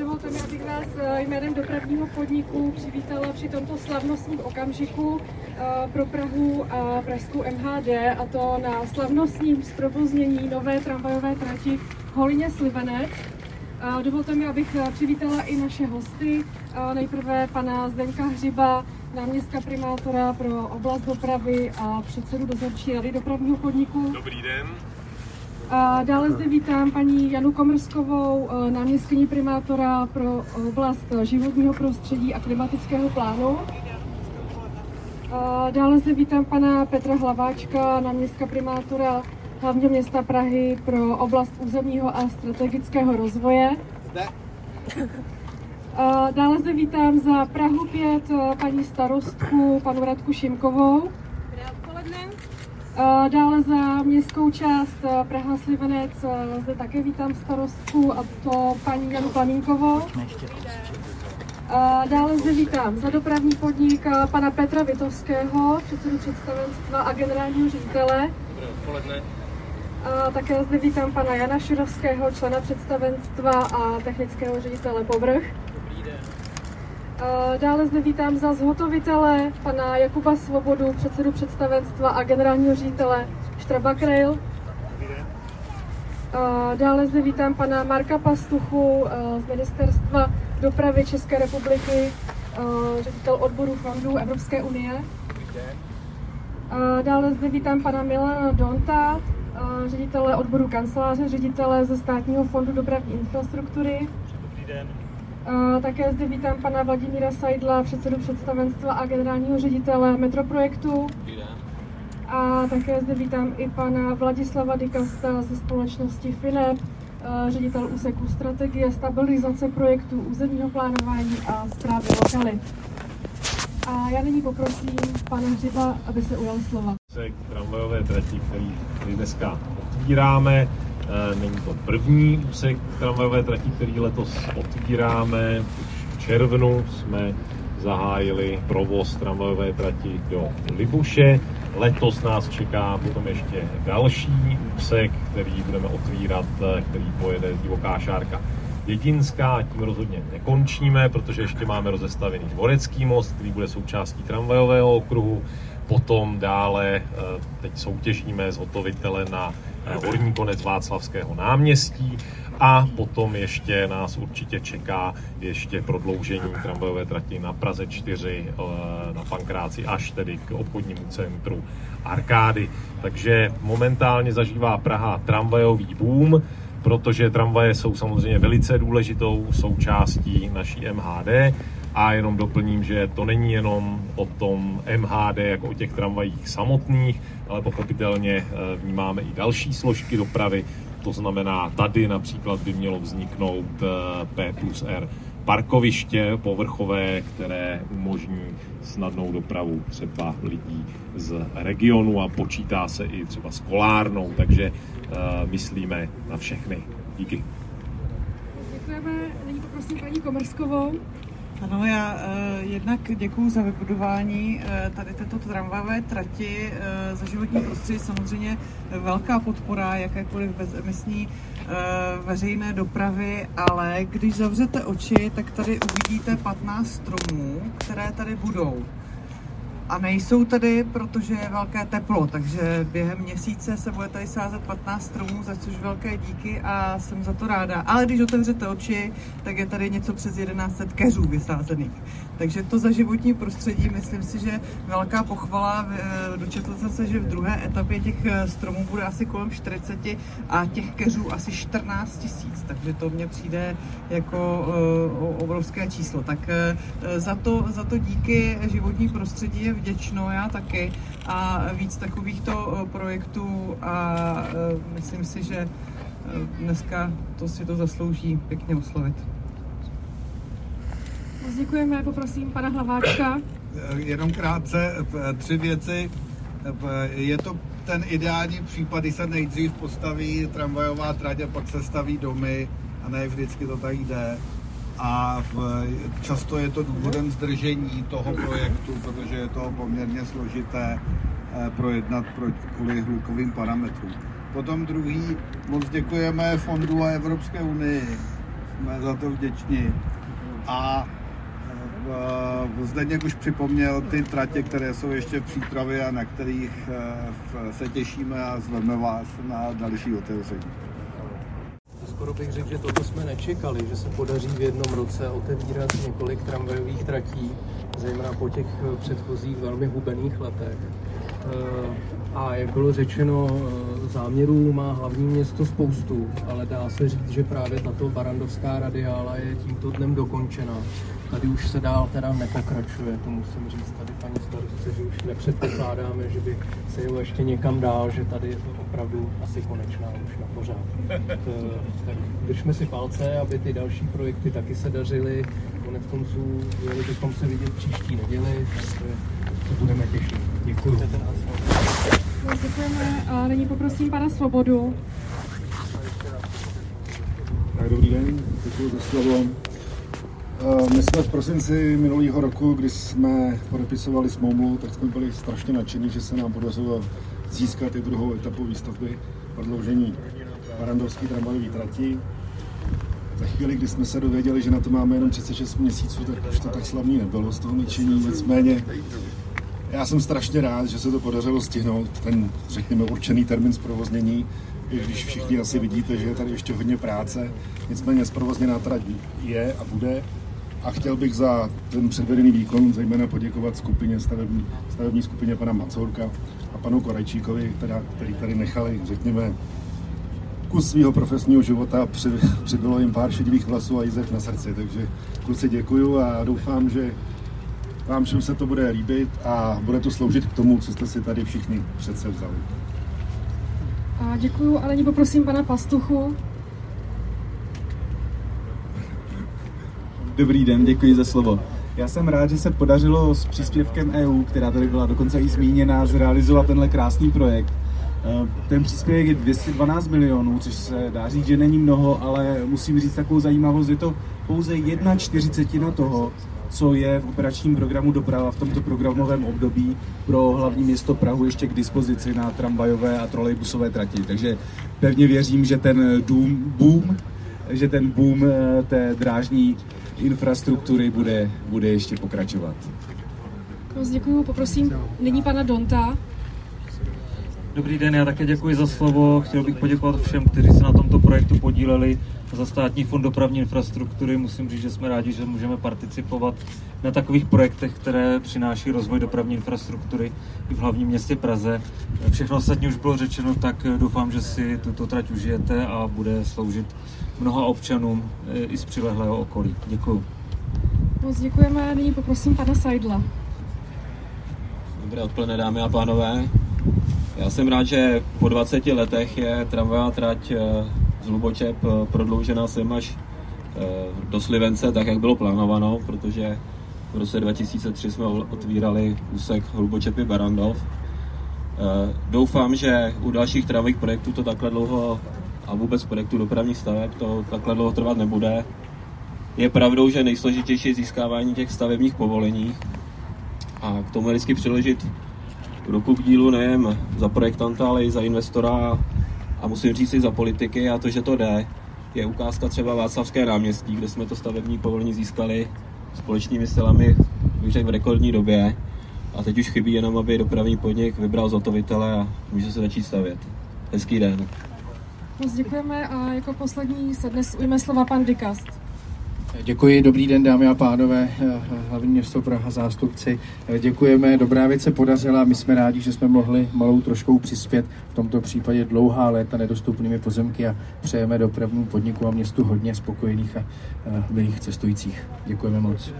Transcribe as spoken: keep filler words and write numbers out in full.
dovolte mi, abych vás jménem dopravního podniku přivítala při tomto slavnostním okamžiku pro Prahu a pražskou M H D, a to na slavnostním zprovoznění nové tramvajové trati Holyně-Slivenec. Dovolte mi, abych přivítala i naše hosty, nejprve pana Zdeňka Hřiba, náměstka primátora pro oblast dopravy a předsedu dozorčí rady dopravního podniku. Dobrý den. A dále zde vítám paní Janu Komrskovou, náměstkyni primátora pro oblast životního prostředí a klimatického plánu. A dále zde vítám pana Petra Hlaváčka, náměstka primátora hlavního města Prahy pro oblast územního a strategického rozvoje. A dále zde vítám za Prahu pět paní starostku, panu Radku Šimkovou. Dále za městskou část Praha-Slivenec zde také vítám starostku, a to paní Janu Klamínkovou. Dále zde vítám za dopravní podnik pana Petra Vitovského, předsedu představenstva a generálního ředitele. Také zde vítám pana Jana Širovského, člena představenstva a technického ředitele Povrch. Dále zde vítám za zhotovitele pana Jakuba Svobodu, předsedu představenstva a generálního ředitele Strabag Rail. Dále zde vítám pana Marka Pastuchu z Ministerstva dopravy České republiky, ředitel odboru fondů Evropské unie. Dále zde vítám pana Milana Donta, ředitele odboru kanceláře, ředitele ze Státního fondu dopravní infrastruktury. Také zde vítám pana Vladimíra Seidla, předsedu představenstva a generálního ředitele Metroprojektu. A také zde vítám i pana Vladislava Dykasta ze společnosti FINEP, ředitel úseku strategie, stabilizace projektů, územního plánování a správy lokalit. A já nyní poprosím pana Hřiba, aby se ujal slova. K tramvajové trati, který dneska otvíráme. Není to první úsek tramvajové trati, který letos otvíráme. Už v červnu jsme zahájili provoz tramvajové trati do Libuše. Letos nás čeká potom ještě další úsek, který budeme otvírat, který pojede z Divoká Šárka Dědinská. Tím rozhodně nekončíme, protože ještě máme rozestavený Dvorecký most, který bude součástí tramvajového okruhu. Potom dále teď soutěžíme zhotovitele na horní konec Václavského náměstí a potom ještě nás určitě čeká ještě prodloužení tramvajové trati na Praze čtyři, na Pankráci, až tedy k obchodnímu centru Arkády. Takže momentálně zažívá Praha tramvajový boom, protože tramvaje jsou samozřejmě velice důležitou součástí naší M H D. A jenom doplním, že to není jenom o tom M H D, jako o těch tramvajích samotných, ale pochopitelně vnímáme i další složky dopravy. To znamená, tady například by mělo vzniknout P plus R parkoviště povrchové, které umožní snadnou dopravu třeba lidí z regionu, a počítá se i třeba s kolárnou, takže myslíme na všechny. Díky. Děkujeme. Nyní poprosím paní Komerskovou. Ano, já eh, jednak děkuji za vybudování eh, tady této tramvajové trati. Eh, za životní prostředí samozřejmě velká podpora jakékoliv bezemisní eh, veřejné dopravy, ale když zavřete oči, tak tady uvidíte patnáct stromů, které tady budou. A nejsou tady, protože je velké teplo, takže během měsíce se bude tady sázet patnáct stromů, za což velké díky a jsem za to ráda. Ale když otevřete oči, tak je tady něco přes jedenáct set keřů vysázených. Takže to za životní prostředí, myslím si, že velká pochvala. Dočetl jsem se, že v druhé etapě těch stromů bude asi kolem čtyřicet a těch keřů asi čtrnáct tisíc, takže to mně přijde jako obrovské číslo. Tak za to, za to díky, životní prostředí je vděčno, já taky, a víc takovýchto projektů, a myslím si, že dneska to si to zaslouží pěkně oslovit. Děkujeme, poprosím pana Hlaváčka. Jenom krátce, tři věci. Je to ten ideální případ, kdy se nejdřív postaví tramvajová trať a pak se staví domy, a ne vždycky to tak jde. A v, často je to důvodem zdržení toho projektu, protože je to poměrně složité projednat kvůli hlukovým parametrům. Potom druhý, moc děkujeme Fondu a Evropské unii, jsme za to vděční. A Zdeněk už připomněl ty tratě, které jsou ještě v přípravě a na kterých se těšíme a zveme vás na další otevření. Skoro bych řekl, že toto jsme nečekali, že se podaří v jednom roce otevírat několik tramvajových tratí, zejména po těch předchozích velmi hubených letech. A jak bylo řečeno, záměrů má hlavní město spoustu, ale dá se říct, že právě tato Barandovská radiála je tímto dnem dokončena. Tady už se dál teda nepokračuje, to musím říct tady paní starostce, že už nepředpokládáme, že by se jelo ještě někam dál, že tady je to opravdu asi konečná už na pořád. Tak držme si palce, aby ty další projekty taky se dařily. Konec konců měli bychom se vidět příští neděli, takže se budeme těšit. Děkuji. Děkujeme a nyní poprosím pana Svobodu. Dobrý den, děkuji za slovo. My jsme v prosinci minulého roku, když jsme podepisovali smlouvu, tak jsme byli strašně nadšení, že se nám podařilo získat i druhou etapu výstavby prodloužení Barandovské tramvajové trati. Za chvíli, kdy jsme se dověděli, že na to máme jenom třicet šest měsíců, tak už to tak slavný nebylo z toho nadšení. Nicméně já jsem strašně rád, že se to podařilo stihnout, ten, řekněme, určený termín zprovoznění, i když všichni asi vidíte, že je tady ještě hodně práce. Nicméně zprovozněná trať je a bude. A chtěl bych za ten předvedený výkon zejména poděkovat skupině, stavební, stavební skupině pana Macourka a panu Korajčíkovi, která, který tady nechali, řekněme, kus svého profesního života, přibylo jim pár šedivých vlasů a jizev na srdci. Takže kluci děkuju a doufám, že vám všem se to bude líbit a bude to sloužit k tomu, co jste si tady všichni přece vzali. A děkuju, ale nyní poprosím pana Pastuchu. Dobrý den, děkuji za slovo. Já jsem rád, že se podařilo s příspěvkem E U, která tady byla dokonce i zmíněná, zrealizovat tenhle krásný projekt. Ten příspěvek je dvě stě dvanáct milionů, což se dá říct, že není mnoho, ale musím říct takovou zajímavost, je to pouze jedna čtyřicetina toho, co je v operačním programu doprava v tomto programovém období pro hlavní město Prahu ještě k dispozici na tramvajové a trolejbusové trati. Takže pevně věřím, že ten dům, boom, že ten boom té drážní infrastruktury bude, bude ještě pokračovat. Děkuji, poprosím nyní pana Donta. Dobrý den, já také děkuji za slovo. Chtěl bych poděkovat všem, kteří se na tomto projektu podíleli. Za Státní fond dopravní infrastruktury musím říct, že jsme rádi, že můžeme participovat na takových projektech, které přináší rozvoj dopravní infrastruktury i v hlavním městě Praze. Všechno ostatní už bylo řečeno, tak doufám, že si tuto trať užijete a bude sloužit mnoha občanům i z přilehlého okolí. Děkuji. Moc děkujeme a nyní poprosím pana Seidla. Dobré odpoledne, dámy a pánové. Já jsem rád, že po dvaceti letech je tramvajová trať z Hlubočep prodloužena sem až do Slivence, tak jak bylo plánováno, protože v roce dva tisíce tři jsme otvírali úsek Hlubočepy Barandov. Doufám, že u dalších tramvajových projektů to takhle dlouho a vůbec projektů dopravních staveb to takhle dlouho trvat nebude. Je pravdou, že nejsložitější je získávání těch stavebních povolení a k tomu vždycky přiložit ruku k dílu nejen za projektanta, ale i za investora a musím říct i za politiky a to, že to jde, je ukázka třeba Václavské náměstí, kde jsme to stavební povolení získali společnými silami v rekordní době a teď už chybí jenom, aby dopravní podnik vybral zhotovitele a může se začít stavět. Hezký den. Moc děkujeme a jako poslední se dnes ujme slova pan Dykast. Děkuji, dobrý den dámy a pánové, hlavní město Praha, zástupci. Děkujeme, dobrá věc se podařila, my jsme rádi, že jsme mohli malou troškou přispět, v tomto případě dlouhá léta nedostupnými pozemky a přejeme dopravnímu podniku a městu hodně spokojených a milých cestujících. Děkujeme moc.